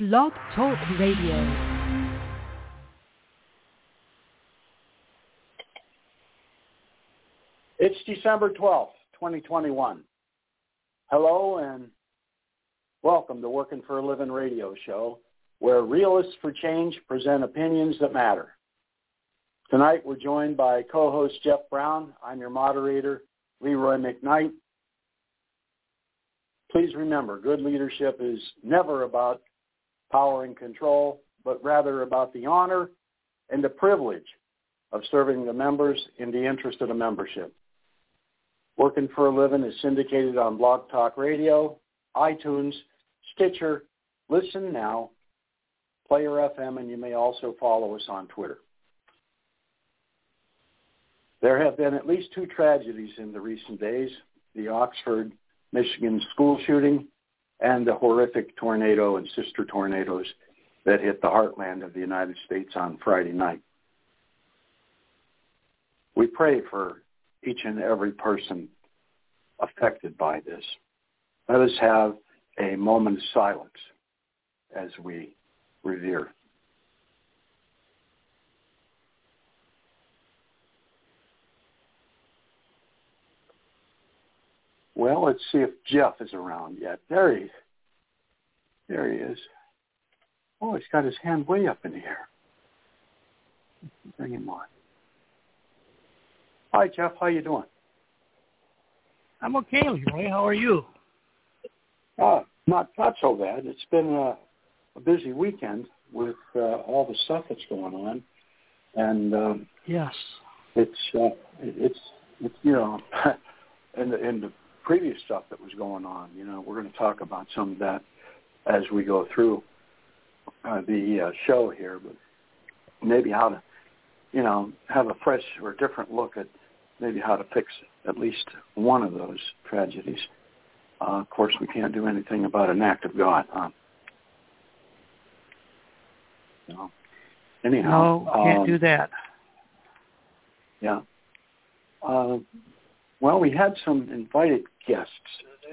Blog Talk Radio. It's December 12th, 2021. Hello and welcome to Working for a Living Radio Show, where realists for change present opinions that matter. Tonight we're joined by co-host Jeff Brown. I'm your moderator, Leroy McKnight. Please remember, good leadership is never about power and control, but rather about the honor and the privilege of serving the members in the interest of the membership. Working for a Living is syndicated on Blog Talk Radio, iTunes, Stitcher, Listen Now, Player FM, and you may also follow us on Twitter. There have been at least two tragedies in the recent days, the Oxford, Michigan school shooting and the horrific tornado and sister tornadoes that hit the heartland of the United States on Friday night. We pray for each and every person affected by this. Let us have a moment of silence as we revere. Well, let's see if Jeff is around yet. There he is. Oh, he's got his hand way up in the air. Bring him on. Hi, Jeff. How you doing? I'm okay, Leroy. How are you? Not so bad. It's been a busy weekend with all the stuff that's going on, and yes, it's you know, and the previous stuff that was going on. You know, we're going to talk about some of that as we go through the show here, but maybe how to, you know, have a fresh or different look at maybe how to fix at least one of those tragedies. Of course, we can't do anything about an act of God, huh? So, anyhow, no, can't do that. Yeah. Well, we had some invited guests,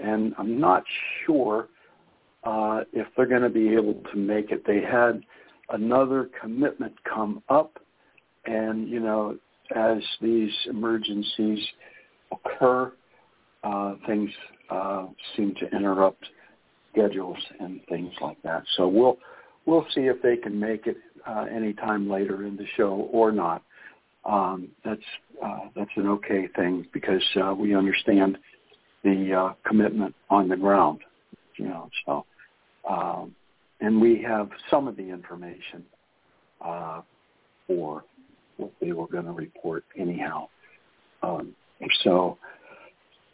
and I'm not sure if they're going to be able to make it. They had another commitment come up, and, you know, as these emergencies occur, things seem to interrupt schedules and things like that. So we'll see if they can make it any time later in the show or not. That's an okay thing because we understand the commitment on the ground, you know. So, and we have some of the information for what they were going to report anyhow.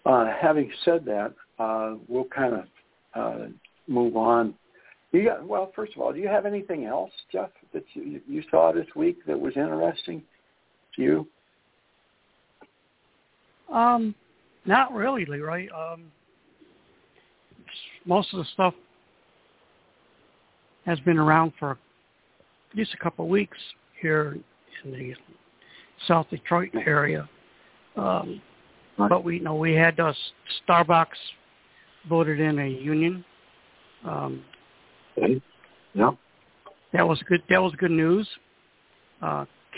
Having said that, we'll kind of move on. Well, first of all, do you have anything else, Jeff, that you saw this week that was interesting to you? Not really, Leroy. Most of the stuff has been around for at least a couple of weeks here in the South Detroit area. But we had Starbucks voted in a union. Yeah, that was good news.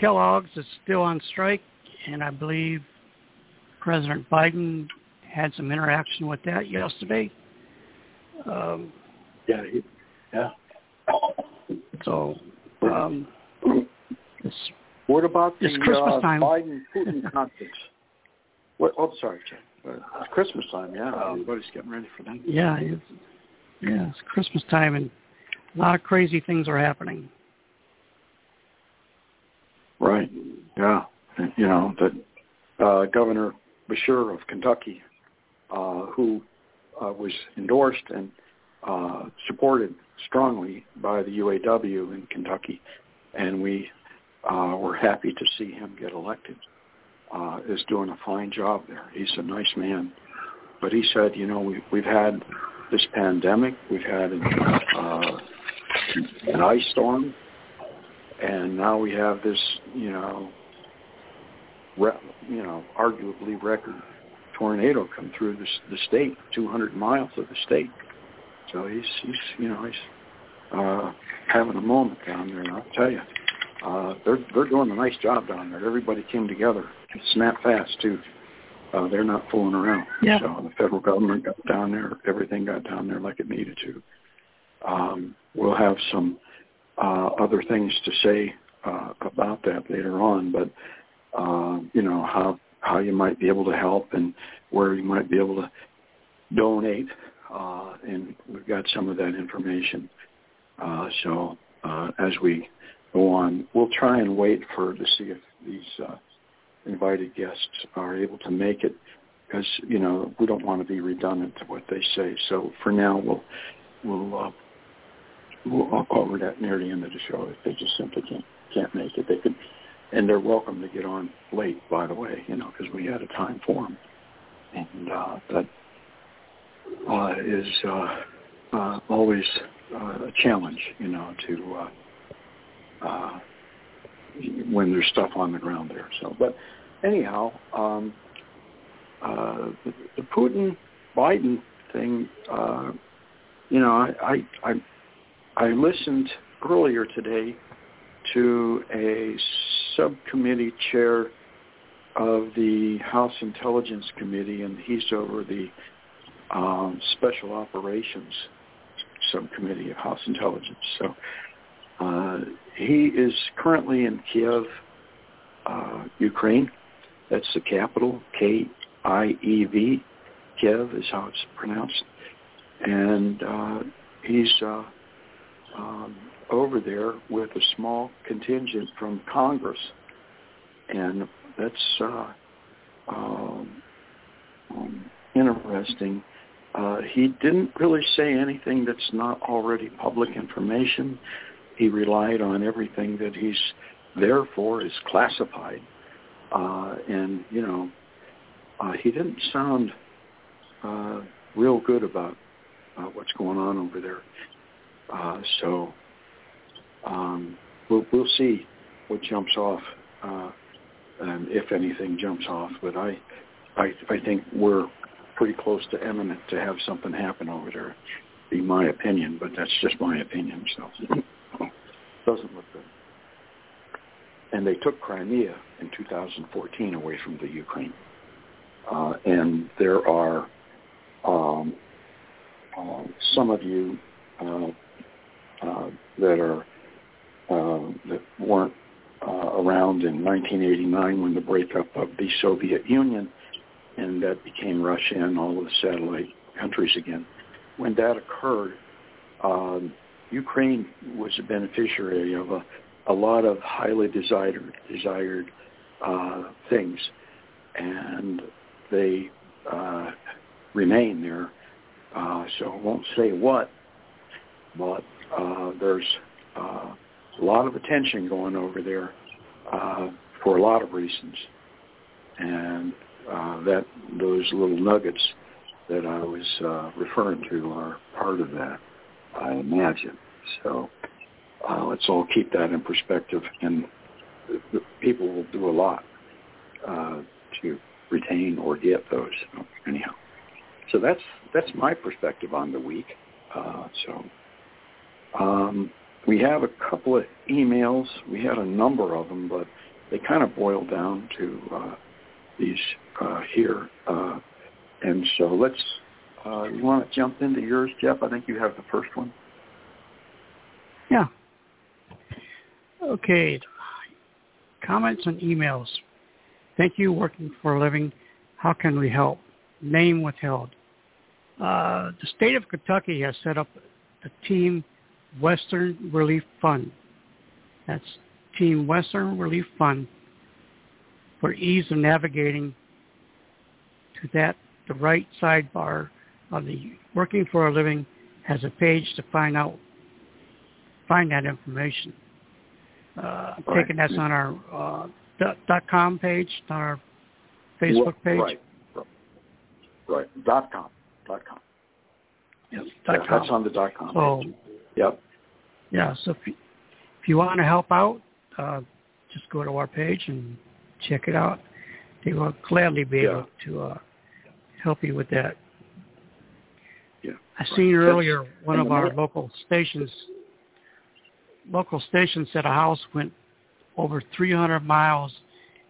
Kellogg's is still on strike, and I believe President Biden had some interaction with that yesterday. Yeah. So what about the Biden-Putin conference? Sorry, Jim. It's Christmas time, yeah. Everybody's getting ready for that. Yeah, it's Christmas time, and a lot of crazy things are happening. Right, yeah. You know, that Governor Beshear of Kentucky, who was endorsed and supported strongly by the UAW in Kentucky, and we're happy to see him get elected, is doing a fine job there. He's a nice man. But he said, you know, we've had this pandemic, we've had an ice storm, and now we have this, arguably record tornado come through the state, 200 miles of the state. So he's having a moment down there, and I'll tell you, they're doing a nice job down there. Everybody came together, snap fast too. They're not fooling around. Yeah. So the federal government got down there. Everything got down there like it needed to. We'll have some other things to say about that later on, but you know, how you might be able to help and where you might be able to donate, and we've got some of that information. So as we go on, we'll try and wait to see if these invited guests are able to make it, because you know we don't want to be redundant to what they say. So for now, we'll cover that near the end of the show if they just simply can't make it. They could, and they're welcome to get on late, by the way, you know, because we had a time for them, and that is always a challenge, you know, to when there's stuff on the ground there. So, but anyhow, the Putin-Biden thing, you know, I listened earlier today to a subcommittee chair of the House Intelligence Committee, and he's over the Special Operations Subcommittee of House Intelligence. So he is currently in Kiev, Ukraine. That's the capital, K-I-E-V. Kiev is how it's pronounced. And he's over there with a small contingent from Congress. And that's interesting. He didn't really say anything that's not already public information. He relied on everything that he's there for is classified. And, you know, he didn't sound real good about what's going on over there. So we'll see what jumps off and if anything jumps off. But I think we're pretty close to imminent to have something happen over there, be my opinion, but that's just my opinion, so doesn't look good. And they took Crimea in 2014 away from the Ukraine. And there are some of you that weren't around in 1989 when the breakup of the Soviet Union, and that became Russia and all of the satellite countries again. When that occurred, Ukraine was a beneficiary of a lot of highly desired things, and they remain there. So I won't say what, but there's a lot of attention going over there for a lot of reasons, and that those little nuggets that I was referring to are part of that, I imagine. So let's all keep that in perspective, and the people will do a lot to retain or get those. Anyhow, so that's my perspective on the week. So we have a couple of emails. We had a number of them, but they kind of boil down to these here. And so let's, you want to jump into yours, Jeff? I think you have the first one. Yeah. Okay. Comments and emails. Thank you, Working for a Living. How can we help? Name withheld. The state of Kentucky has set up the Team Western Relief Fund. That's Team Western Relief Fund for ease of navigating to that. The right sidebar of the Working for a Living has a page to find that information. I'm taking that's on our .com page, on our Facebook page. Right. .com. Yes. .com. That's on the .com page. Yep. Yeah. So if you want to help out, just go to our page and check it out. They will gladly be able to help you with that. Yeah. I seen earlier one of our local stations local station said a house went over 300 miles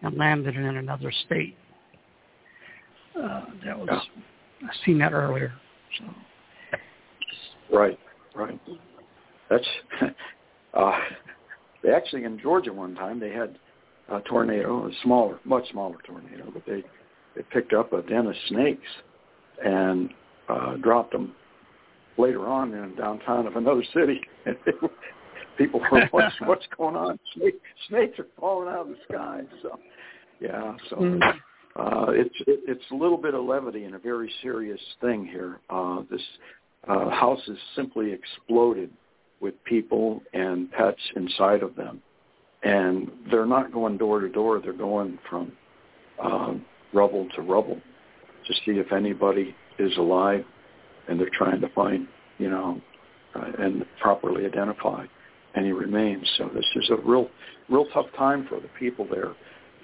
and landed in another state. That was, I seen that earlier. So. Right. That's they actually in Georgia one time they had a tornado, a smaller, much smaller tornado, but they picked up a den of snakes and dropped them later on in downtown of another city. And people were, what's going on? Snakes are falling out of the sky. So yeah, so. Mm. It's a little bit of levity in a very serious thing here. This house has simply exploded with people and pets inside of them. And they're not going door to door. They're going from rubble to rubble to see if anybody is alive, and they're trying to find, and properly identify any remains. So this is a real tough time for the people there.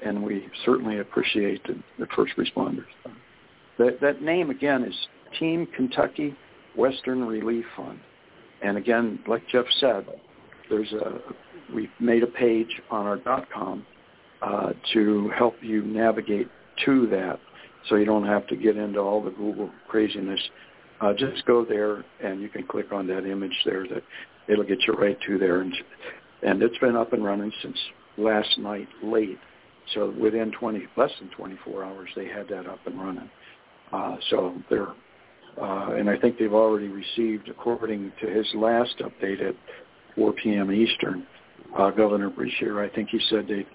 And we certainly appreciate the first responders. That name, again, is Team Kentucky Western Relief Fund. And again, like Jeff said, we've made a page on our .com to help you navigate to that so you don't have to get into all the Google craziness. Just go there, and you can click on that image there. That it'll get you right to there. And it's been up and running since last night late. So within less than 24 hours, they had that up and running. And I think they've already received, according to his last update at 4 p.m. Eastern, Governor Beshear, I think he said they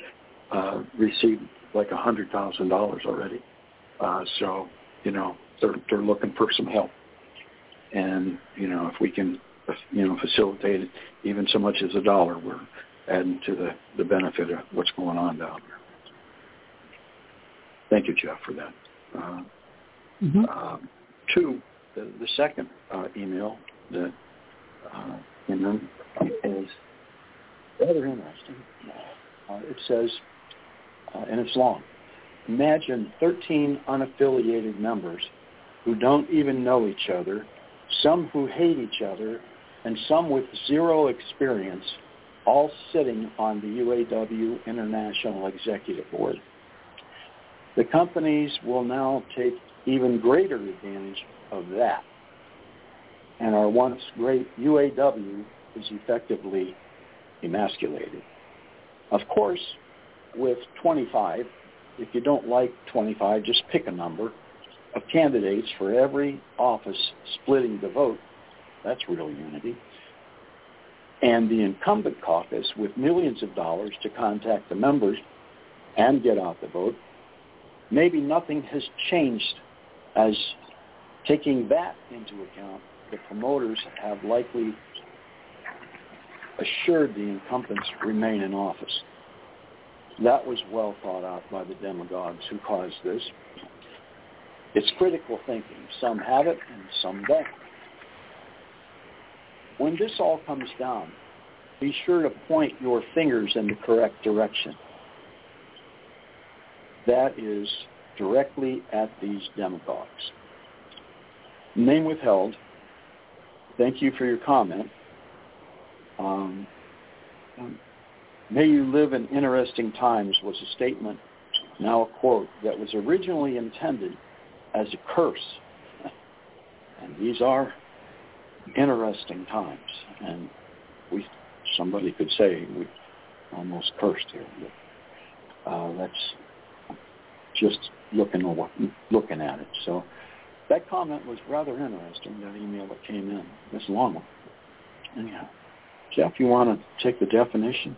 received like $100,000 already. They're looking for some help. And, if we can, facilitate it, even so much as a dollar, we're adding to the benefit of what's going on down here. Thank you, Jeff, for that. Two, the second email that in them is rather interesting. It says, and it's long, imagine 13 unaffiliated members who don't even know each other, some who hate each other, and some with zero experience, all sitting on the UAW International Executive Board. The companies will now take even greater advantage of that, and our once great UAW is effectively emasculated. Of course, with 25, if you don't like 25, just pick a number of candidates for every office splitting the vote. That's real unity. And the incumbent caucus with millions of dollars to contact the members and get out the vote, maybe nothing has changed, as taking that into account, the promoters have likely assured the incumbents remain in office. That was well thought out by the demagogues who caused this. It's critical thinking. Some have it and some don't. When this all comes down, be sure to point your fingers in the correct direction. That is directly at these demagogues. Name withheld. Thank you for your comment. May you live in interesting times was a statement, now a quote, that was originally intended as a curse. And these are interesting times. And somebody could say we almost cursed here. But, that's just looking at it. So that comment was rather interesting, that email that came in. It's a long one. Anyhow, Jeff, you want to take the definition?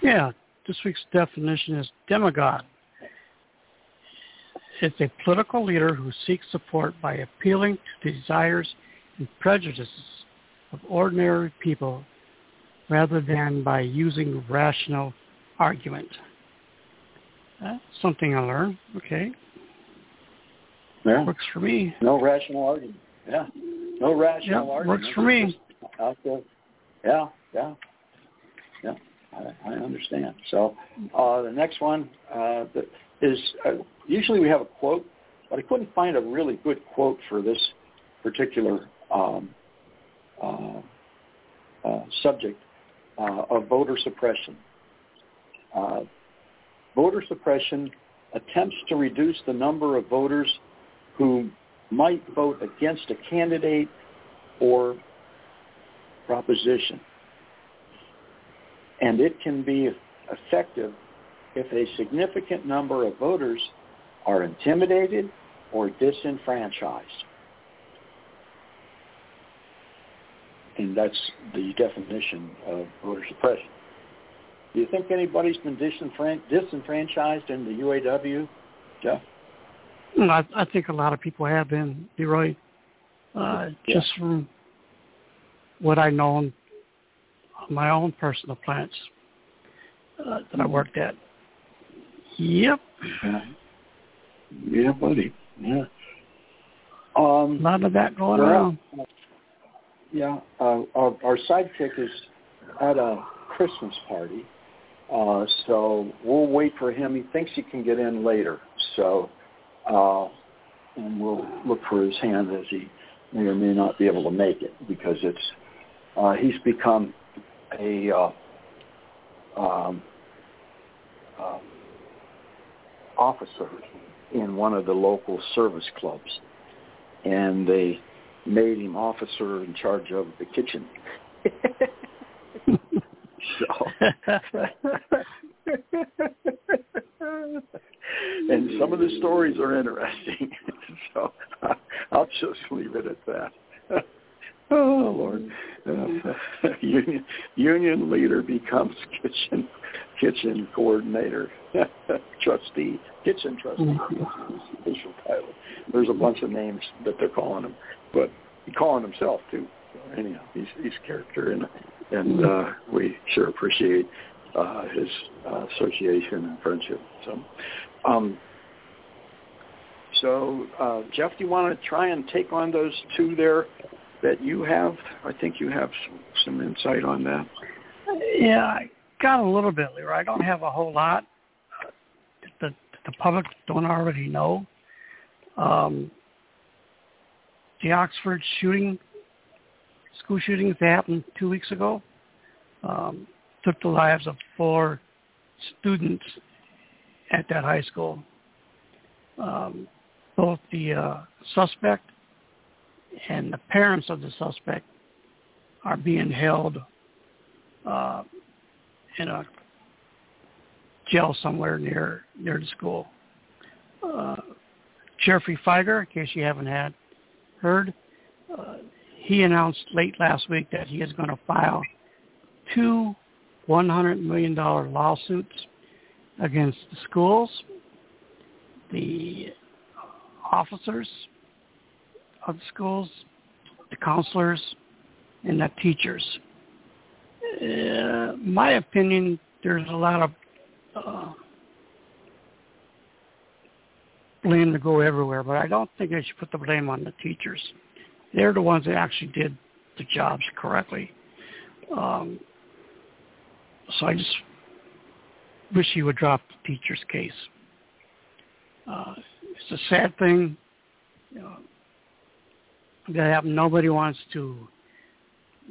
Yeah. This week's definition is demagogue. It's a political leader who seeks support by appealing to the desires and prejudices of ordinary people rather than by using rational argument. That's something I learned. Okay. Yeah. Works for me. No rational argument. Yeah. No rational argument. Works for me. Yeah. I understand. So the next one is usually we have a quote, but I couldn't find a really good quote for this particular subject of voter suppression. Voter suppression attempts to reduce the number of voters who might vote against a candidate or proposition. And it can be effective if a significant number of voters are intimidated or disenfranchised. And that's the definition of voter suppression. Do you think anybody's been disenfranchised in the UAW, Jeff? No, I think a lot of people have been, Leroy. Just from what I know on my own personal plants that I worked at. Yep. Yeah, buddy. Yeah. A lot of that going around. Yeah. Our sidekick is at a Christmas party, so we'll wait for him. He thinks he can get in later, so and we'll look for his hand as he may or may not be able to make it because it's he's become a officer in one of the local service clubs, and they made him officer in charge of the kitchen. And some of the stories are interesting. So I'll just leave it at that. Oh, Lord. Union leader becomes kitchen coordinator, trustee, kitchen trustee. Official title. There's a bunch of names that they're calling him, but he's calling himself too. So anyhow, he's character, and we sure appreciate his association and friendship. So, Jeff, do you want to try and take on those two there? That you have, I think you have some insight on that. Yeah, I got a little bit, Leroy. I don't have a whole lot that the public don't already know. The Oxford school shootings that happened 2 weeks ago, took the lives of 4 students at that high school. Both the suspect and the parents of the suspect are being held in a jail somewhere near the school. Jeffrey Feiger, in case you haven't heard, he announced late last week that he is going to file 2 $100 million lawsuits against the schools, the officers of the schools, the counselors, and the teachers. My opinion, there's a lot of blame to go everywhere, but I don't think I should put the blame on the teachers. They're the ones that actually did the jobs correctly. So I just wish he would drop the teacher's case. It's a sad thing. Nobody wants to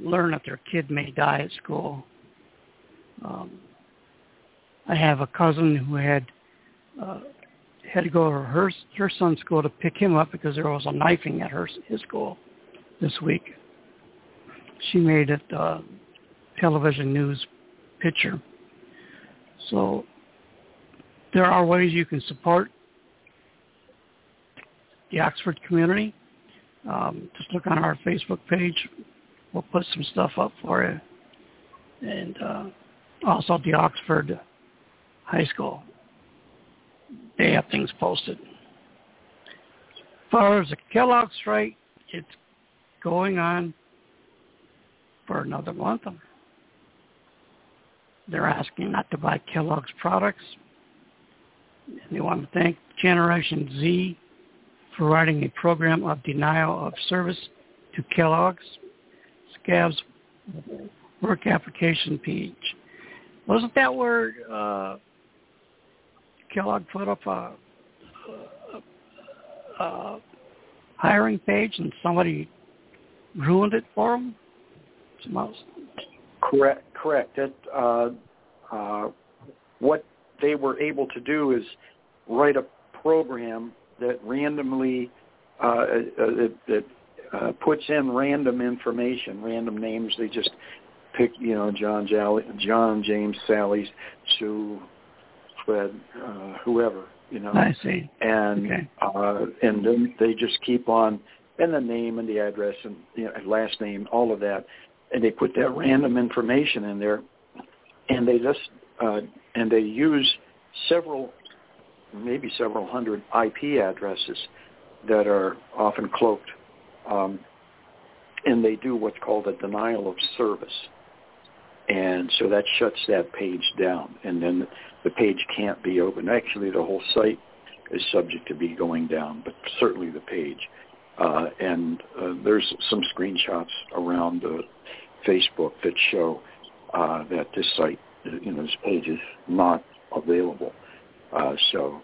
learn that their kid may die at school. I have a cousin who had to go to her son's school to pick him up because there was a knifing at his school this week. She made it television news picture. So there are ways you can support the Oxford community. Just look on our Facebook page. We'll put some stuff up for you. And also the Oxford High School. They have things posted. As far as the Kellogg's strike, it's going on for another month. They're asking not to buy Kellogg's products. And they want to thank Generation Z for writing a program of denial of service to Kellogg's, SCAB's work application page. Wasn't that where Kellogg put up a hiring page and somebody ruined it for them? Correct. What they were able to do is write a program that randomly that puts in random information, random names. They just pick, John, James, Sally, Sue, Fred, whoever. I see. And okay. And then they just keep on, and the name and the address and last name, all of that, and they put that random information in there, and they just and they use maybe several hundred IP addresses that are often cloaked, and they do what's called a denial of service, and so that shuts that page down, and then the page can't be opened. Actually, the whole site is subject to be going down, but certainly the page. And there's some screenshots around Facebook that show that this site, this page is not available. So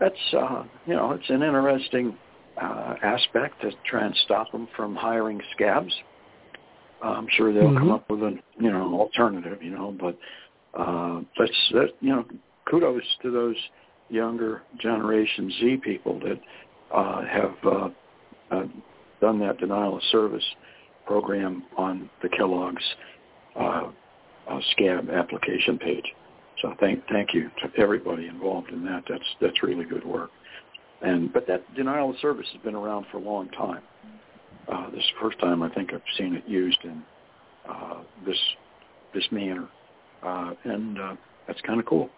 that's, it's an interesting aspect to try and stop them from hiring scabs. I'm sure they'll come up with an, alternative, but kudos to those younger Generation Z people that have done that denial of service program on the Kellogg's scab application page. So thank you to everybody involved in that. That's really good work. But that denial of service has been around for a long time. This is the first time I think I've seen it used in this manner, and that's kind of cool.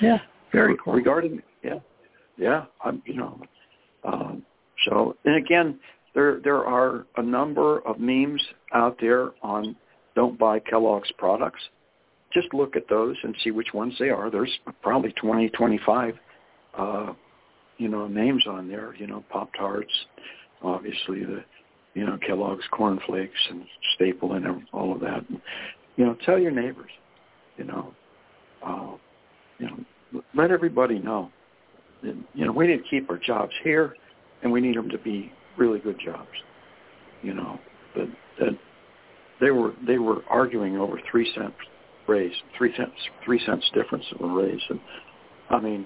Yeah, very cool. Regarding so, and again, there are a number of memes out there on don't buy Kellogg's products. Just look at those and see which ones they are. There's probably 20, 25, names on there, Pop-Tarts, obviously the, Kellogg's Corn Flakes and Staple and all of that. And, tell your neighbors, let everybody know. We need to keep our jobs here, and we need them to be really good jobs. That they were arguing over 3 cents raise, 3 cents difference of a raise, and I mean,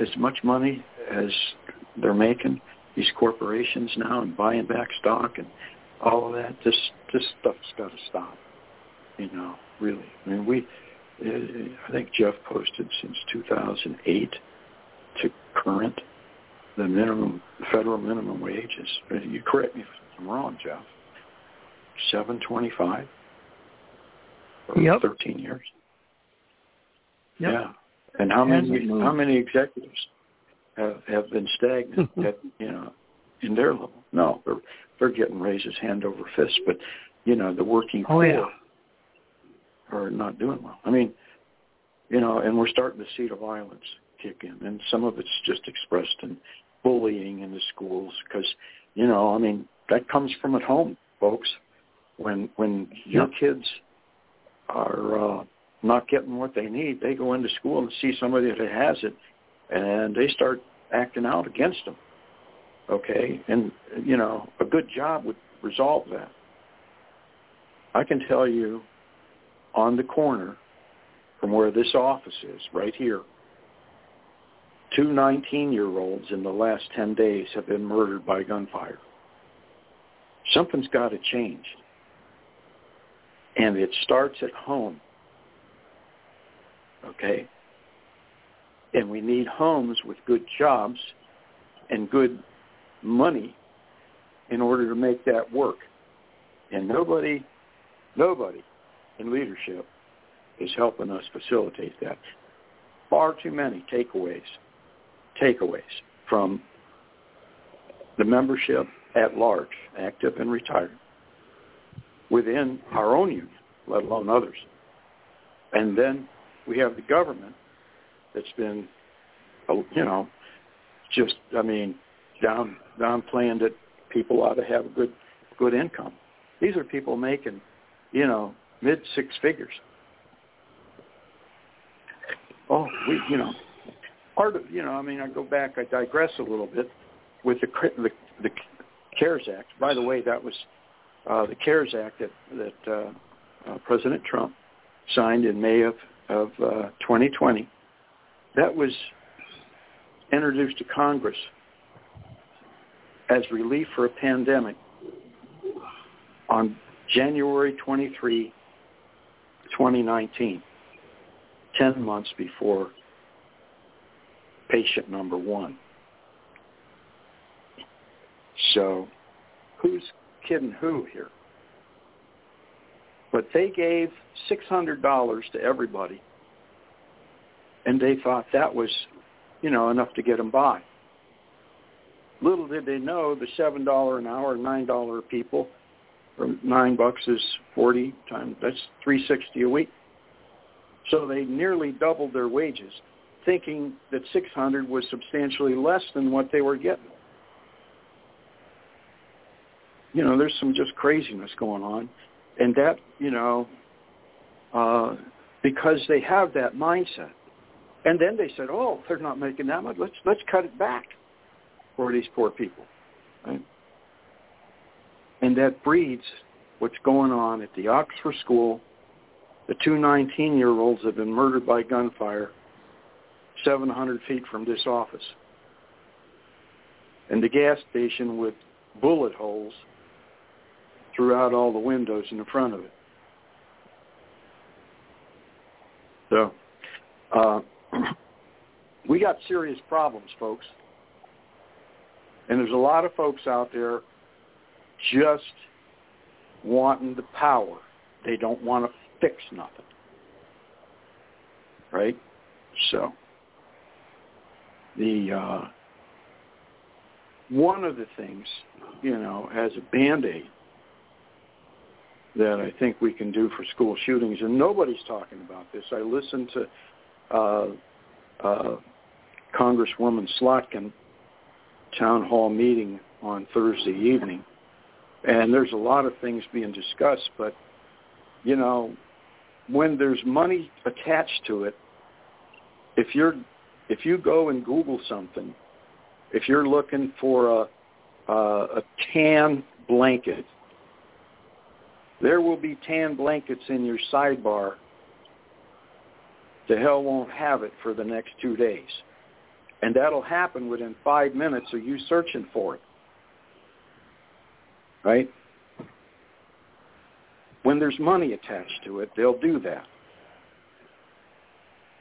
as much money as they're making, these corporations now and buying back stock and all of that, this stuff's got to stop. Really. I mean, I think Jeff posted since 2008. To current, the federal minimum wage is, you correct me if I'm wrong, Jeff, $7.25 for 13 years. Yep. Yeah. And how many executives have been stagnant at, in their level? No, they're getting raises hand over fist, but the working poor are not doing well. I mean, and we're starting to see the violence kick in, and some of it's just expressed in bullying in the schools because, that comes from at home, folks. When your kids are not getting what they need, they go into school and see somebody that has it, and they start acting out against them, okay? And, a good job would resolve that. I can tell you on the corner from where this office is, right here, two 19-year-olds in the last 10 days have been murdered by gunfire. Something's got to change. And it starts at home. Okay? And we need homes with good jobs and good money in order to make that work. And nobody in leadership is helping us facilitate that. Far too many takeaways from the membership at large, active and retired, within our own union, let alone others. And then we have the government that's been, downplaying that people ought to have a good income. These are people making, mid-six figures. Oh, part of, I go back, I digress a little bit with the CARES Act. By the way, that was the CARES Act that President Trump signed in May of 2020, that was introduced to Congress as relief for a pandemic on January 23, 2019, 10 months before patient number one. So who's kidding who here? But they gave $600 to everybody, and they thought that was, enough to get them by. Little did they know the $7 an hour, $9 people, from $9 is 40 times, that's $360 a week. So they nearly doubled their wages, thinking that $600 was substantially less than what they were getting. There's some just craziness going on. And that, because they have that mindset. And then they said, oh, they're not making that much. Let's cut it back for these poor people. Right? And that breeds what's going on at the Oxford School. The two 19-year-olds have been murdered by gunfire 700 feet from this office. And the gas station with bullet holes throughout all the windows in the front of it. So we got serious problems, folks. And there's a lot of folks out there just wanting the power. They don't want to fix nothing. Right? So one of the things, as a Band-Aid that I think we can do for school shootings, and nobody's talking about this. I listened to Congresswoman Slotkin town hall meeting on Thursday evening, and there's a lot of things being discussed, but, when there's money attached to it, if you go and Google something, if you're looking for a tan blanket, there will be tan blankets in your sidebar. The hell won't have it for the next 2 days. And that'll happen within 5 minutes of you searching for it. Right? When there's money attached to it, they'll do that.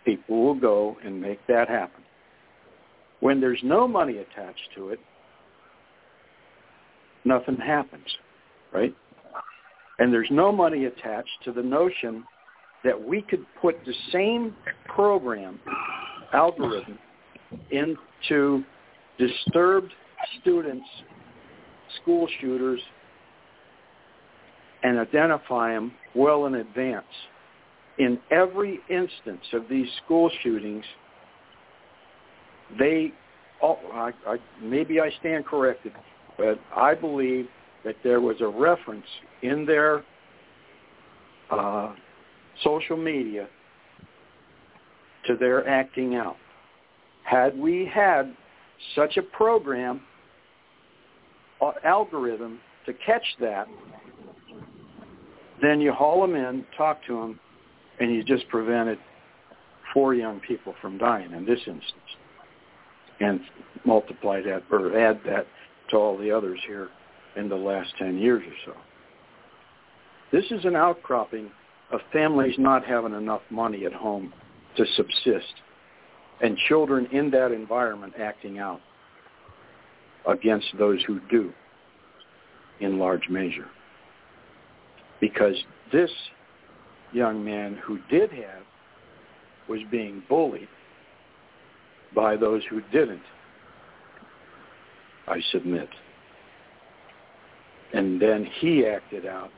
People will go and make that happen. When there's no money attached to it, nothing happens, right? And there's no money attached to the notion that we could put the same program algorithm into disturbed students, school shooters, and identify them well in advance. In every instance of these school shootings, maybe I stand corrected, but I believe that there was a reference in their social media to their acting out. Had we had such a program algorithm to catch that, then you haul them in, talk to them, and you just prevented 4 young people from dying in this instance. And multiply that or add that to all the others here in the last 10 years or so. This is an outcropping of families not having enough money at home to subsist, and children in that environment acting out against those who do in large measure. Because this young man who did have was being bullied by those who didn't, I submit. And then he acted out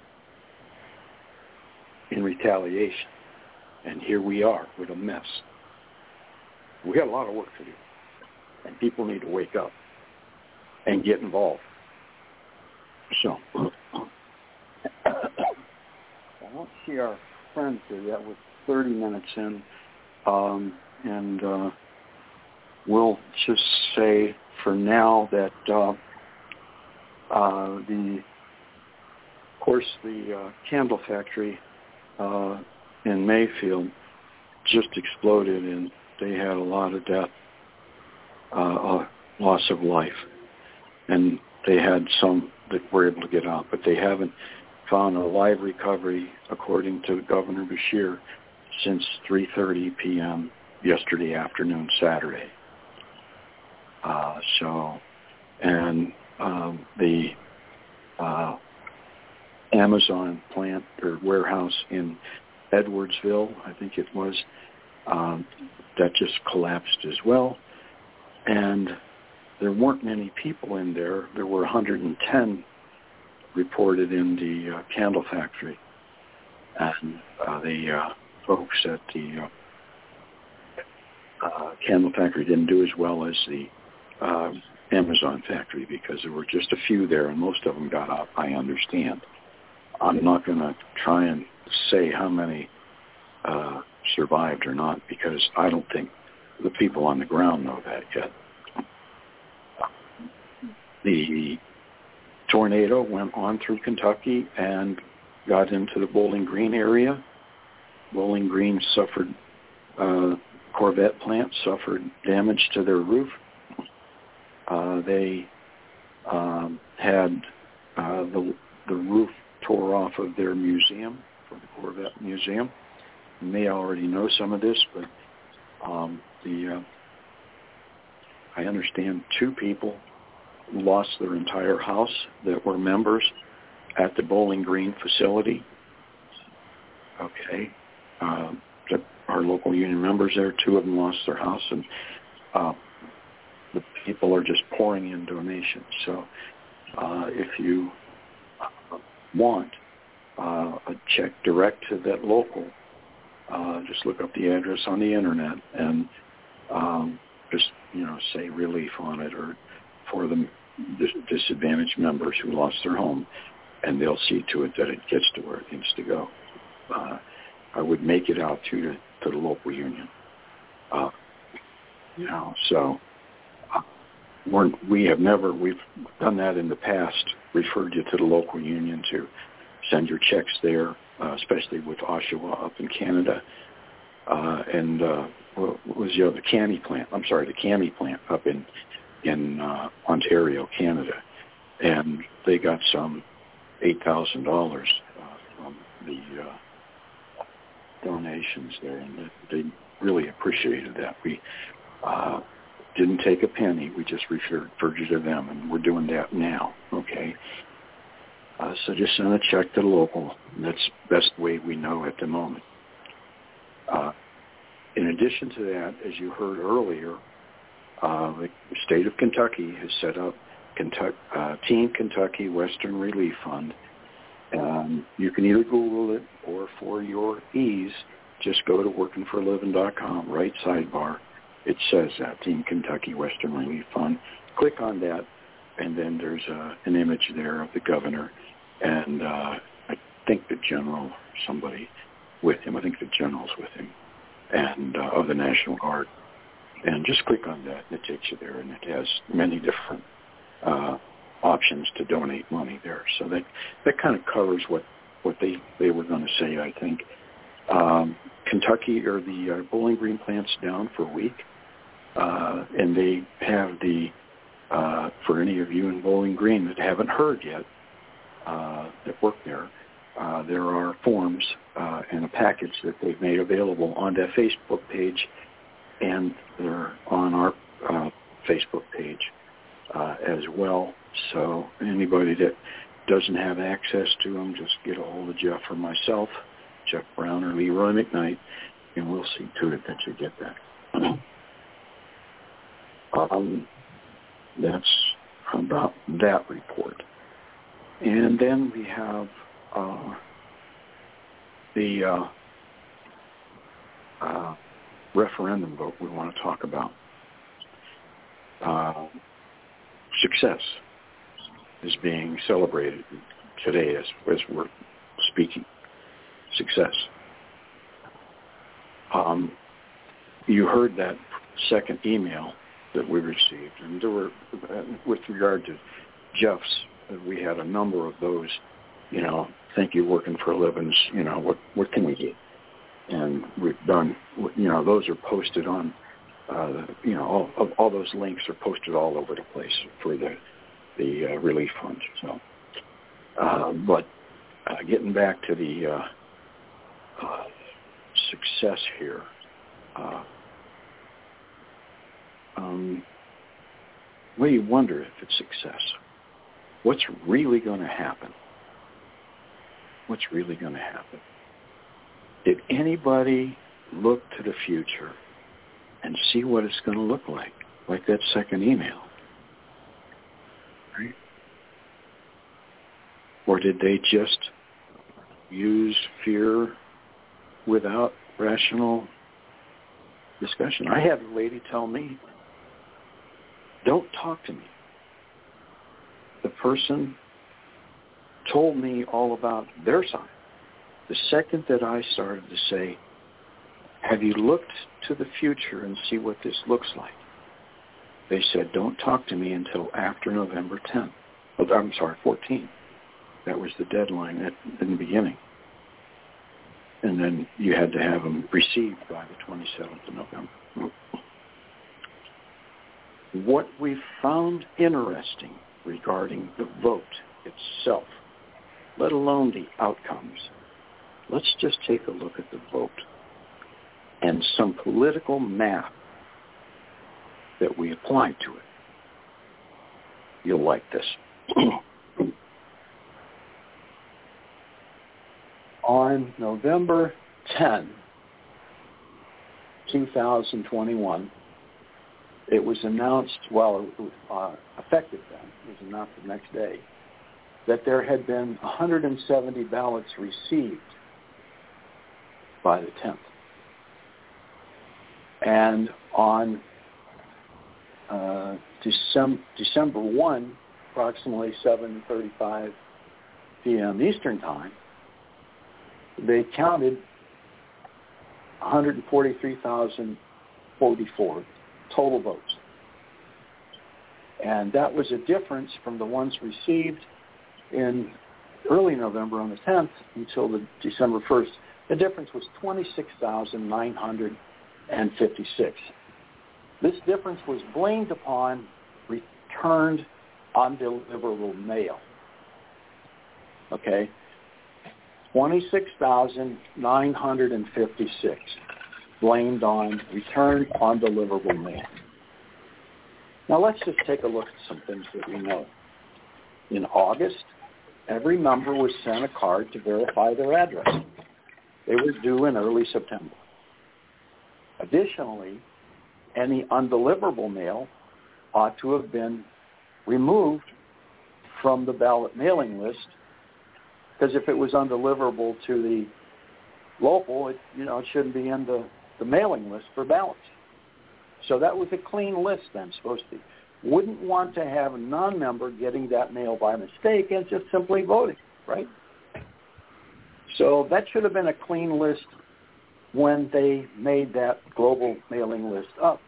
in retaliation. And here we are with a mess. We got a lot of work to do. And people need to wake up and get involved. So, I don't see our friends here yet. We're 30 minutes in. We'll just say for now that the course, the candle factory in Mayfield just exploded, and they had a lot of death, loss of life. And they had some that were able to get out, but they haven't found a live recovery, according to Governor Beshear, since 3:30 p.m. yesterday afternoon, Saturday. The Amazon plant or warehouse in Edwardsville, I think it was, that just collapsed as well. And there weren't many people in there. There were 110 reported in the candle factory. And the folks at the candle factory didn't do as well as the Amazon factory, because there were just a few there, and most of them got out, I understand. I'm not going to try and say how many survived or not, because I don't think the people on the ground know that yet. The tornado went on through Kentucky and got into the Bowling Green area. Bowling Green suffered, Corvette plant suffered damage to their roof. They had the roof tore off of their museum, for the Corvette Museum. You may already know some of this, but I understand two people lost their entire house that were members at the Bowling Green facility. Okay. Our local union members there, two of them lost their house, and the people are just pouring in donations. So if you want a check direct to that local, just look up the address on the internet and just, say relief on it, or for the disadvantaged members who lost their home, and they'll see to it that it gets to where it needs to go. I would make it out to the local union. We've done that in the past, referred you to the local union to send your checks there, especially with Oshawa up in Canada. The CAMI plant? I'm sorry, the CAMI plant up in Ontario, Canada. And they got some $8,000 from the donations there, and they really appreciated that. We didn't take a penny. We just referred you to them, and we're doing that now, okay? So just send a check to the local. That's the best way we know at the moment. In addition to that, as you heard earlier, the state of Kentucky has set up Team Kentucky Western Relief Fund. You can either Google it, or for your ease, just go to workingforaliving.com, right sidebar. It says that, Team Kentucky Western Relief Fund. Click on that, and then there's an image there of the governor and I think the general, somebody with him. I think the general's with him, and of the National Guard. And just click on that, and it takes you there, and it has many different options to donate money there. So that kind of covers what they were going to say, I think. Kentucky, or the Bowling Green plant's down for a week, and they have for any of you in Bowling Green that haven't heard yet that work there, there are forms and a package that they've made available on their Facebook page, and they're on our Facebook page as well. So anybody that doesn't have access to them, just get a hold of Jeff or myself, Jeff Brown or Leroy McKnight, and we'll see to it that you get that. That's about that report. And then we have the referendum vote we want to talk about. Success is being celebrated today as we're speaking. Success. You heard that second email that we received, and there were, with regard to Jeff's, we had a number of those you know, think you're working for a living, you know, what can we get? And we've done, you know, those are posted on, you know, all those links are posted all over the place for the relief funds. So, but getting back to the success here, well, you wonder if it's success. What's really going to happen? What's really going to happen? Did anybody look to the future and see what it's going to look like that second email? Right? Or did they just use fear without rational discussion? I had a lady tell me, don't talk to me. The person told me all about their side. The second that I started to say, have you looked to the future and see what this looks like? They said, don't talk to me until after November 10th. I'm sorry, 14th. That was the deadline in the beginning. And then you had to have them received by the 27th of November. What we found interesting regarding the vote itself, let alone the outcomes, let's just take a look at the vote and some political math that we applied to it. You'll like this. On November 10, 2021, it was announced, well, effective then, it was announced the next day, that there had been 170 ballots received by the 10th. And on December 1, approximately 7:35 p.m. Eastern Time, they counted 143,044 total votes. And that was a difference from the ones received in early November on the 10th until the December 1st. The difference was 26,956. This difference was blamed upon returned undeliverable mail. Okay? 26,956 blamed on returned undeliverable mail. Now let's just take a look at some things that we know. In August, every member was sent a card to verify their address. They were due in early September. Additionally, any undeliverable mail ought to have been removed from the ballot mailing list, because if it was undeliverable to the local, it shouldn't be in the mailing list for ballots. So that was a clean list then, supposed to be. Wouldn't want to have a non-member getting that mail by mistake and just simply voting, right? So that should have been a clean list when they made that global mailing list up.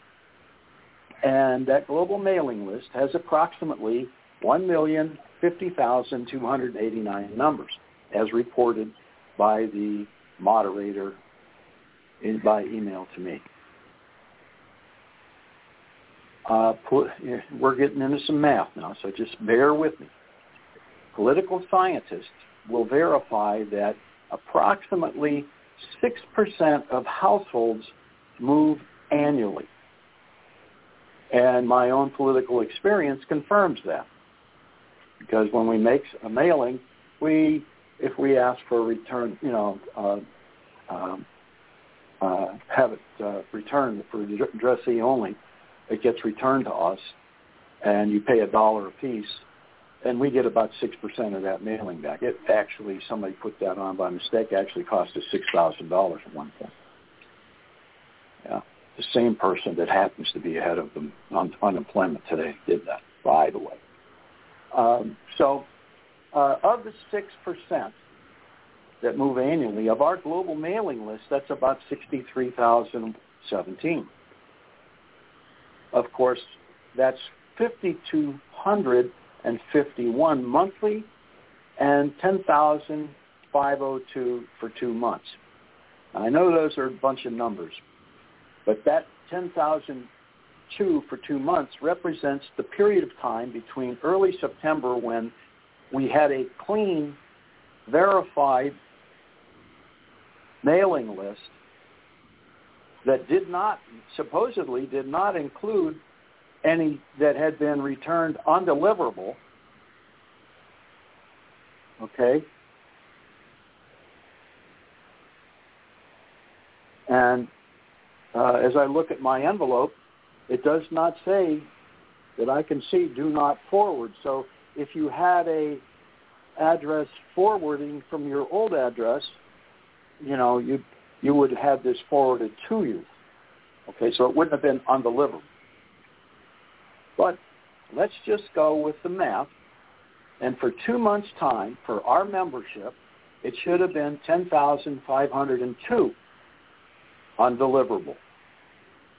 And that global mailing list has approximately 1,050,289 numbers, as reported by the moderator by email to me. We're getting into some math now, so just bear with me. Political scientists will verify that approximately 6% of households move annually. And my own political experience confirms that. Because when we make a mailing, if we ask for a return, have it returned for addressee only, it gets returned to us, and you pay $1 a piece, and we get about 6% of that mailing back. It actually, somebody put that on by mistake, actually cost us $6,000 at one point. Yeah, the same person that happens to be ahead of them on unemployment today did that, by the way. So of the 6% that move annually, of our global mailing list, that's about 63,017. Of course, that's 5,251 monthly and $10,502 for 2 months. I know those are a bunch of numbers, but that $10,002 for 2 months represents the period of time between early September, when we had a clean, verified mailing list that supposedly did not include any that had been returned undeliverable, okay? And as I look at my envelope, it does not say that I can see do not forward. So if you had a address forwarding from your old address, you know, you would have this forwarded to you. Okay, so it wouldn't have been undeliverable. But let's just go with the math. And for 2 months' time, for our membership, it should have been 10,502 undeliverable.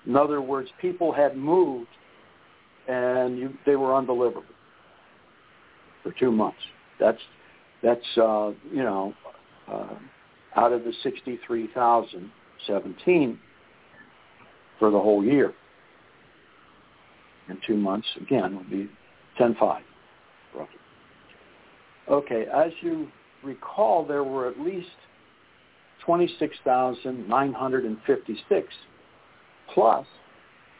In other words, people had moved and they were undeliverable for 2 months. That's you know, out of the 63,017 for the whole year. And 2 months, again, would be 10,500, roughly. Okay, as you recall, there were at least 26,956 plus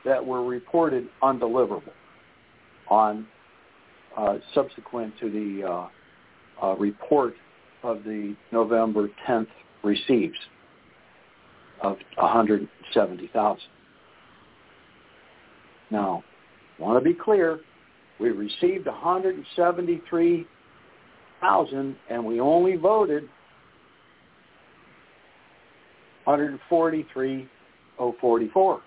that were reported undeliverable on subsequent to the report of the November 10th receives of 170,000. Now, I want to be clear, we received 173,000 and we only voted 143,044.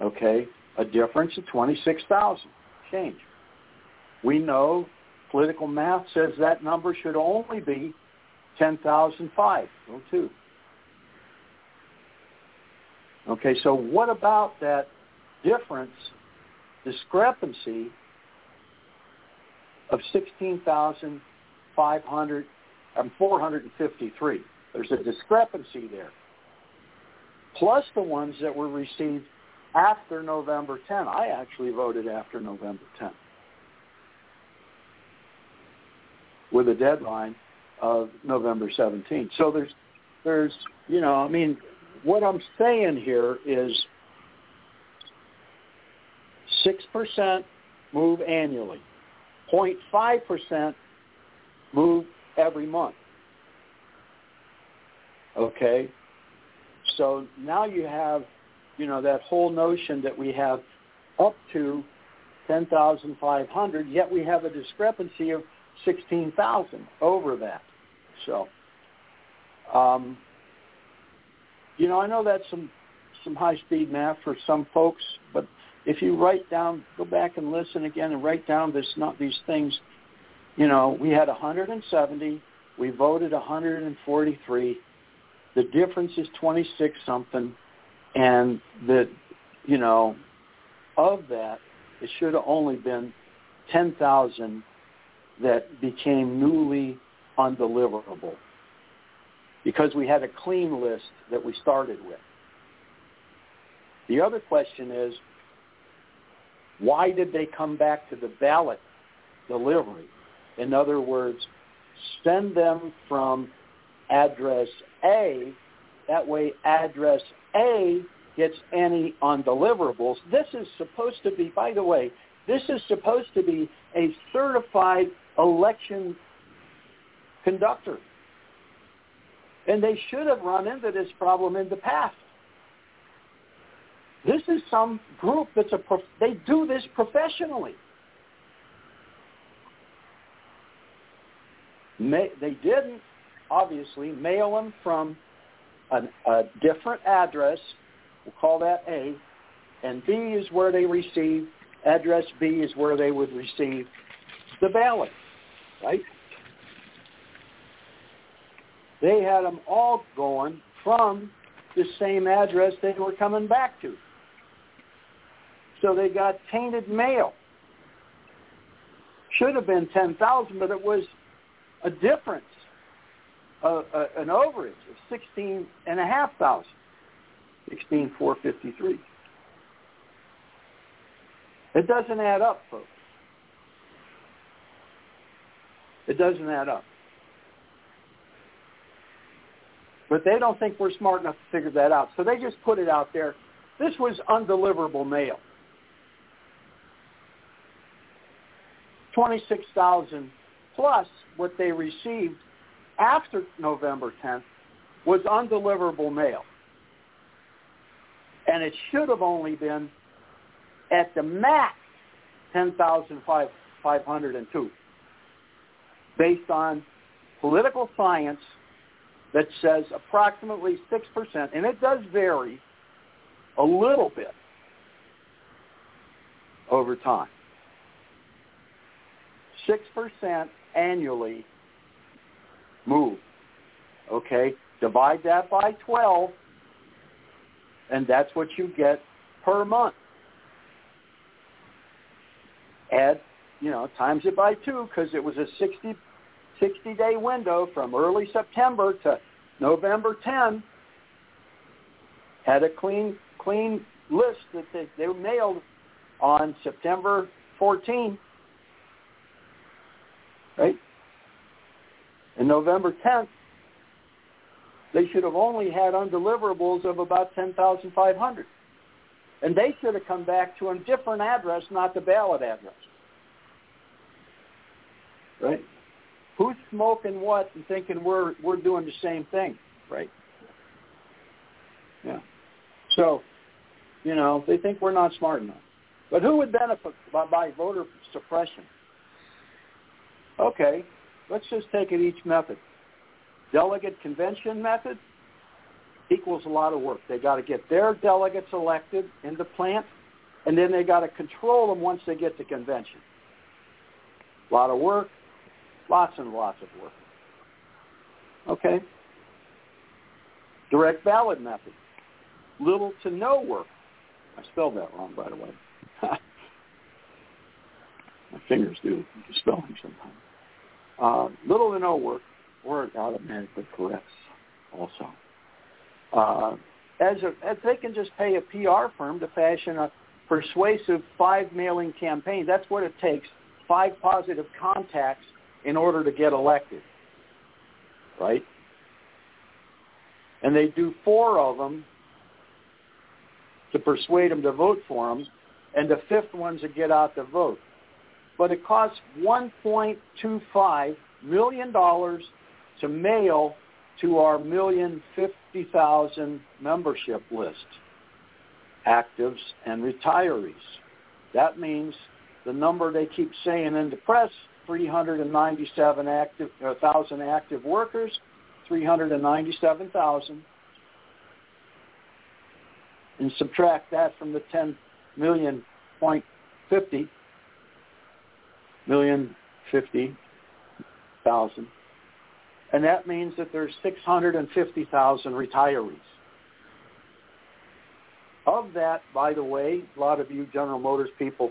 Okay, a difference of 26,000 change. We know political math says that number should only be 10,502. Okay, so what about that difference, discrepancy of 16,453? There's a discrepancy there, plus the ones that were received after November 10. I actually voted after November 10 with a deadline of November 17. So there's, you know, I mean, what I'm saying here is 6% move annually, 0.5% move every month. Okay, so now you have, you know, that whole notion that we have up to 10,500, yet we have a discrepancy of 16,000 over that. So, you know, I know that's some high-speed math for some folks, but if you go back and listen again and write down these things, you know, we had 170, we voted 143. The difference is 26-something, and that, you know, of that, it should have only been 10,000 that became newly undeliverable because we had a clean list that we started with. The other question is, why did they come back to the ballot delivery? In other words, send them from address A, that way address A gets any undeliverables. This is supposed to be, by the way, a certified election conductor. And they should have run into this problem in the past. This is some group they do this professionally. They didn't, obviously, mail them from a different address, we'll call that A, and B is where they receive, address B is where they would receive the ballot, right? They had them all going from the same address they were coming back to. So they got tainted mail. Should have been 10,000, but it was a difference, an overage of $16,500, $16,453. It doesn't add up, folks. It doesn't add up. But they don't think we're smart enough to figure that out. So they just put it out there. This was undeliverable mail. 26,000 plus what they received after November 10th was undeliverable mail. And it should have only been at the max 10,502 based on political science that says approximately 6%, and it does vary a little bit over time. 6% annually move. Okay, divide that by 12, and that's what you get per month. Add, times it by 2 because it was a 60-day window from early September to November 10. Had a clean list that they mailed on September 14, right? And November 10th, they should have only had undeliverables of about 10,500. And they should have come back to a different address, not the ballot address, right? Who's smoking what and thinking we're doing the same thing, right? Yeah. So, they think we're not smart enough. But who would benefit by voter suppression? Okay, let's just take it each method. Delegate convention method equals a lot of work. They got to get their delegates elected in the plant, and then they got to control them once they get to convention. A lot of work, lots and lots of work. Okay. Direct ballot method. Little to no work. I spelled that wrong, by the way. My fingers do spelling sometimes. Little to no work, or it automatically corrects also. As they can just pay a PR firm to fashion a persuasive 5-mailing campaign. That's what it takes, 5 positive contacts in order to get elected, right? And they do 4 of them to persuade them to vote for them, and the 5th one's to get out the vote. But it costs $1.25 million to mail to our 1,050,000 membership list, actives and retirees. That means the number they keep saying in the press, 397,000 active workers, 397,000. And subtract that from the 10,050,000. And that means that there's 650,000 retirees. Of that, by the way, a lot of you General Motors people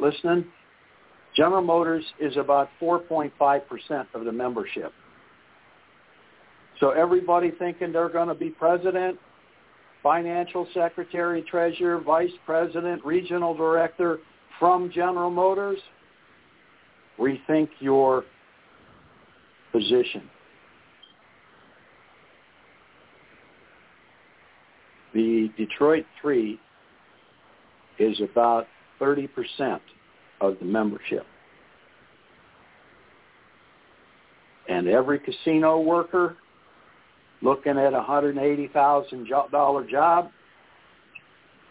listening, General Motors is about 4.5% of the membership. So everybody thinking they're going to be president, financial secretary, treasurer, vice president, regional director from General Motors, rethink your position. The Detroit 3 is about 30% of the membership. And every casino worker looking at a $180,000 job,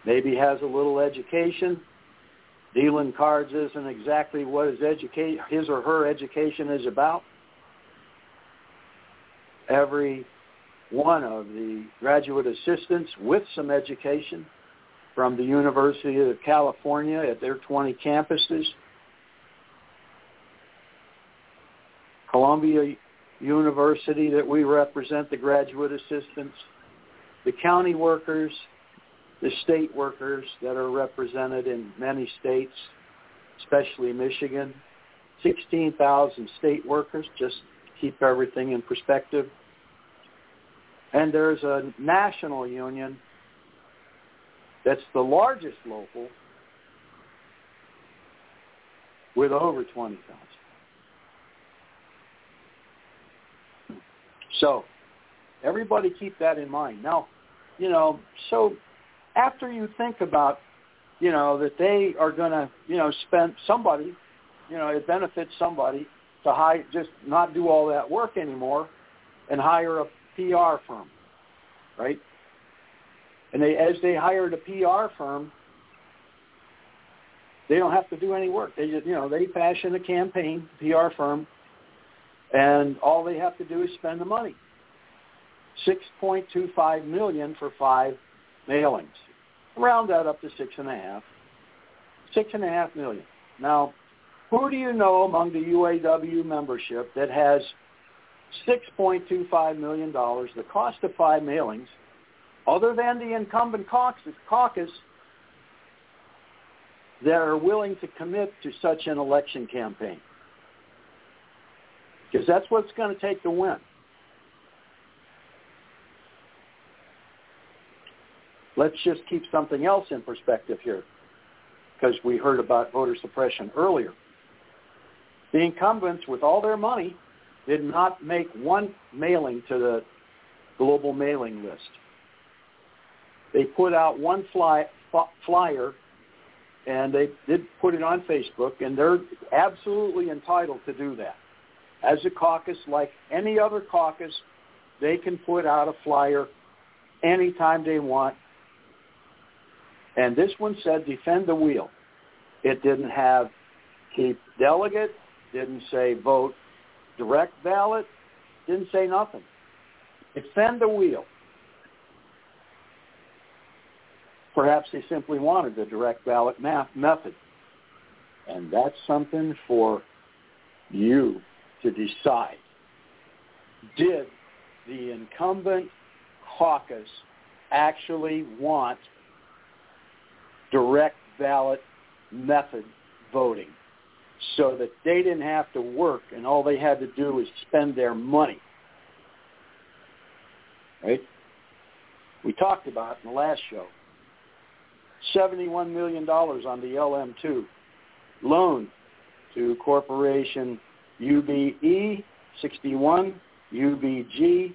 maybe has a little education. Dealing cards isn't exactly what his or her education is about. Every one of the graduate assistants with some education from the University of California at their 20 campuses, Columbia University that we represent, the graduate assistants, the county workers, the state workers that are represented in many states, especially Michigan, 16,000 state workers, just keep everything in perspective. And there's a national union that's the largest local with over 20,000. So everybody keep that in mind. Now, you know, so after you think about, you know, that they are going to, you know, spend somebody, you know, it benefits somebody to hire, just not do all that work anymore and hire a PR firm, right? And they, as they hired a PR firm, they don't have to do any work. They just, you know, they fashion a campaign, PR firm, and all they have to do is spend the money. $6.25 million for 5 mailings. Round that up to 6.5. $6.5 million. Now, who do you know among the UAW membership that has $6.25 million, the cost of 5 mailings, other than the incumbent caucus that are willing to commit to such an election campaign? Because that's what it's going to take to win. Let's just keep something else in perspective here, because we heard about voter suppression earlier. The incumbents, with all their money, did not make one mailing to the global mailing list. They put out one flyer, and they did put it on Facebook, and they're absolutely entitled to do that. As a caucus, like any other caucus, they can put out a flyer anytime they want. And this one said, defend the wheel. It didn't have keep delegate, didn't say vote direct ballot, didn't say nothing. Defend the wheel. Perhaps they simply wanted the direct ballot method. And that's something for you to decide. Did the incumbent caucus actually want direct ballot method voting so that they didn't have to work and all they had to do was spend their money? Right? We talked about in the last show, $71 million on the LM2 loan to corporation UBE, 61, UBG,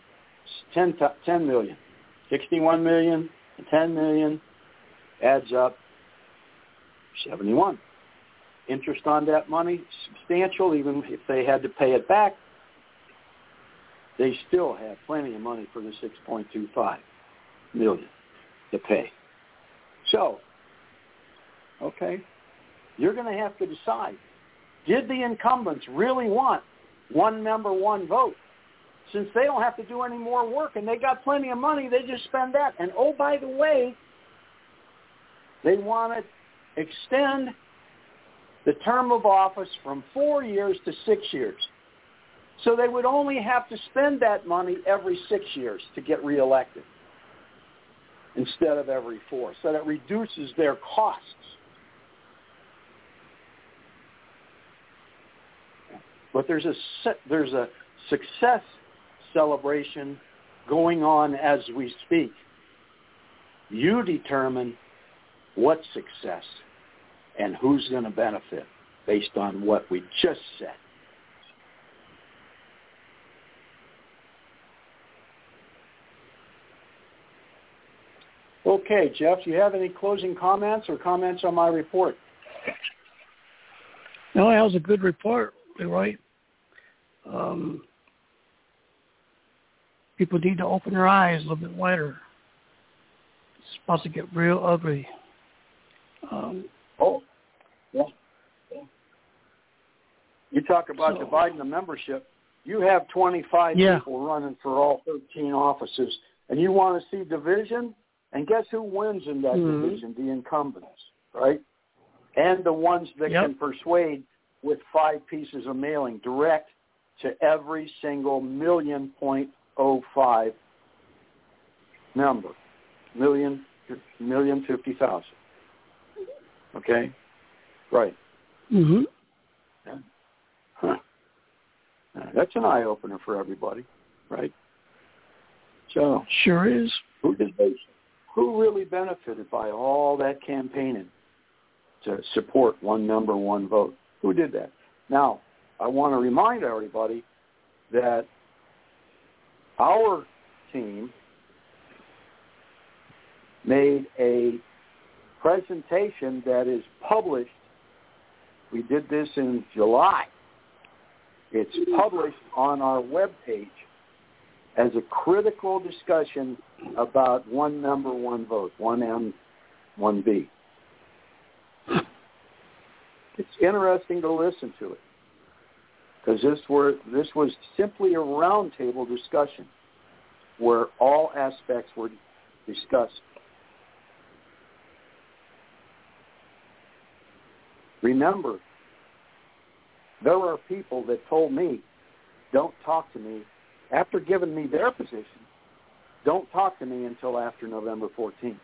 10 million. 61 million, 10 million, adds up 71. Interest on that money, substantial. Even if they had to pay it back, they still have plenty of money for the 6.25 million to pay. So, okay, you're going to have to decide, did the incumbents really want one member, one vote? Since they don't have to do any more work and they got plenty of money, they just spend that. And oh, by the way, they want to extend the term of office from 4 years to 6 years. So they would only have to spend that money every 6 years to get reelected instead of every 4. So that reduces their costs. But there's a success celebration going on as we speak. You determine what success and who's going to benefit based on what we just said. Okay, Jeff, do you have any closing comments or comments on my report? No, that was a good report, Leroy. People need to open their eyes a little bit wider. It's about to get real ugly. Yeah. You talk about dividing the membership. You have 25 people running for all 13 offices, and you want to see division? And guess who wins in that division? The incumbents, right? And the ones that can persuade with 5 pieces of mailing direct to every single 1.05 million member. 1,050,000. Okay? Right. Mm-hmm. Yeah. Huh. That's an eye-opener for everybody, right? So sure is. Who really benefited by all that campaigning to support one number, one vote? Who did that? Now, I want to remind everybody that our team made a presentation that is published. We did this in July. It's published on our webpage as a critical discussion about one number, one vote, one M, one B. It's interesting to listen to it because this was simply a roundtable discussion where all aspects were discussed. Remember, there are people that told me, don't talk to me, after giving me their position, don't talk to me until after November 14th.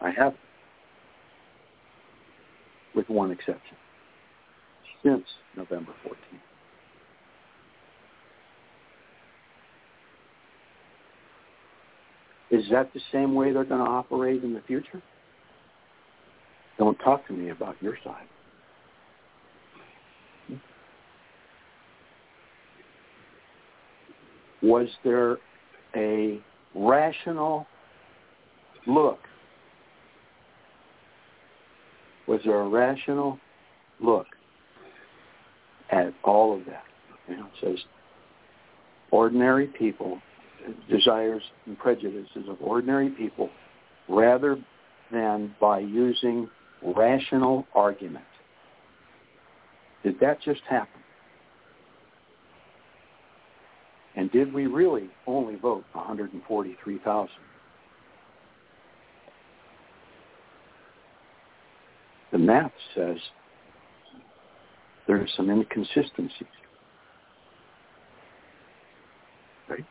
I haven't, with one exception, since November 14th. Is that the same way they're going to operate in the future? Don't talk to me about your side. Was there a rational look? At all of that? You know, it says ordinary people, desires and prejudices of ordinary people, rather than by using rational argument. Did that just happen? And did we really only vote 143,000? The math says there's some inconsistencies. Right?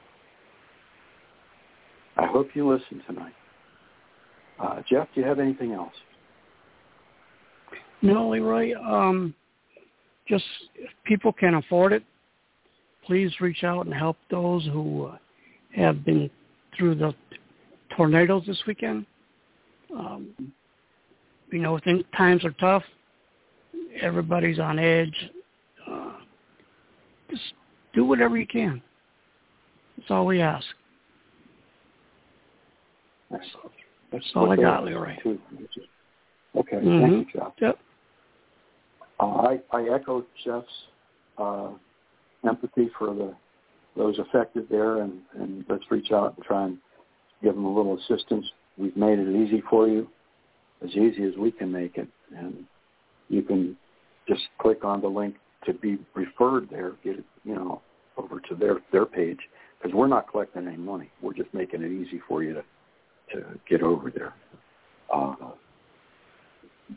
I hope you listen tonight. Jeff, do you have anything else? No, Leroy. Just if people can afford it, please reach out and help those who have been through the tornadoes this weekend. You know, times are tough. Everybody's on edge. Just do whatever you can. That's all we ask. That's all I got, Leroy. Okay, thank you, Jeff. Yep. I echo Jeff's empathy for those affected there, and let's reach out and try and give them a little assistance. We've made it easy for you, as easy as we can make it, and you can just click on the link to be referred there, get it, over to their page, because we're not collecting any money. We're just making it easy for you to get over there.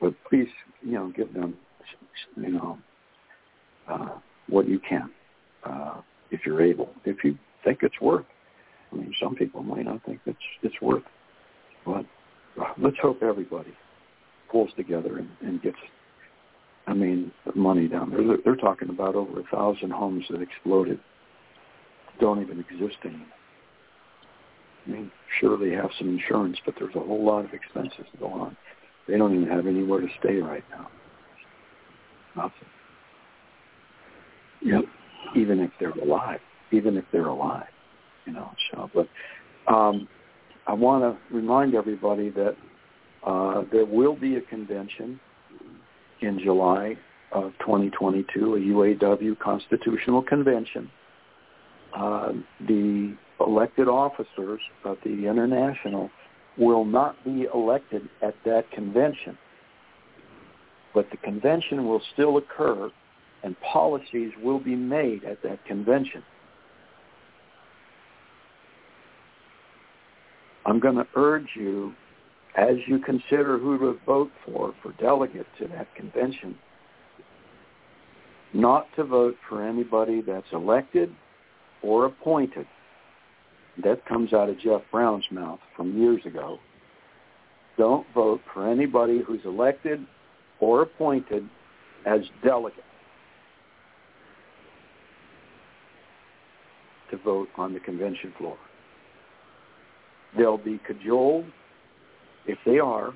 But please, give them, what you can, if you're able. If you think it's worth, some people might not think it's worth, but let's hope everybody pulls together and gets, money down there. They're talking about over 1,000 homes that exploded, don't even exist anymore. Sure, they have some insurance, but there's a whole lot of expenses to go on. They don't even have anywhere to stay right now. Nothing. Yep. Even if they're alive, so, but I want to remind everybody that there will be a convention in July of 2022, a UAW Constitutional Convention. The elected officers of the International will not be elected at that convention, but the convention will still occur and policies will be made at that convention. I'm going to urge you, as you consider who to vote for delegate to that convention, not to vote for anybody that's elected or appointed. That comes out of Jeff Brown's mouth from years ago. Don't vote for anybody who's elected or appointed as delegates to vote on the convention floor. They'll be cajoled, if they are,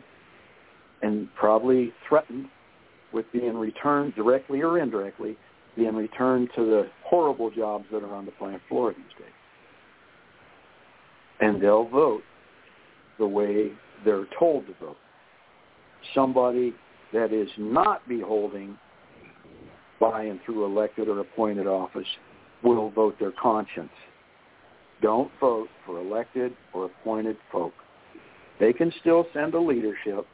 and probably threatened with being returned directly or indirectly, being returned to the horrible jobs that are on the plant floor these days. And they'll vote the way they're told to vote. Somebody that is not beholding by and through elected or appointed office will vote their conscience. Don't vote for elected or appointed folk. They can still send a leadership.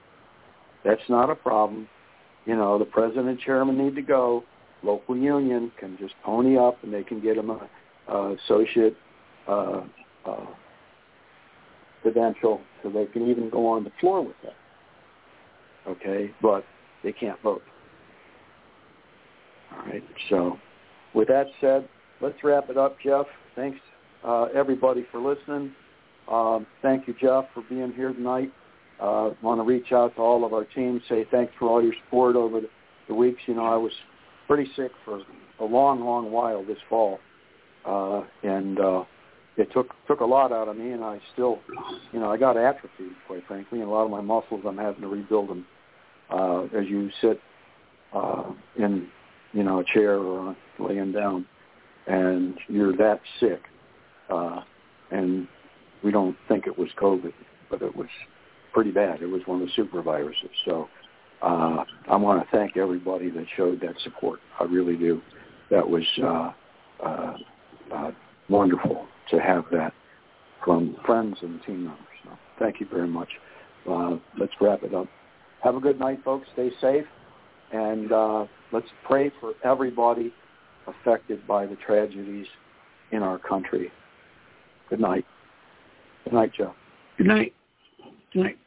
That's not a problem. You know, the president and chairman need to go. Local union can just pony up and they can get them an associate credential so they can even go on the floor with that. Okay, but they can't vote. All right, so with that said, let's wrap it up, Jeff. Thanks, everybody, for listening. Thank you, Jeff, for being here tonight. I want to reach out to all of our team, say thanks for all your support over the weeks. You know, I was pretty sick for a long, long while this fall, and it took a lot out of me, and I still, you know, I got atrophy, quite frankly, and a lot of my muscles, I'm having to rebuild them as you sit in, you know, a chair or laying down, and you're that sick. And we don't think it was COVID, but it was pretty bad. It was one of the super viruses. So I want to thank everybody that showed that support. I really do. That was wonderful to have that from friends and team members. So thank you very much. Let's wrap it up. Have a good night, folks. Stay safe. And let's pray for everybody affected by the tragedies in our country. Good night. Good night, Joe. Good night. Good night.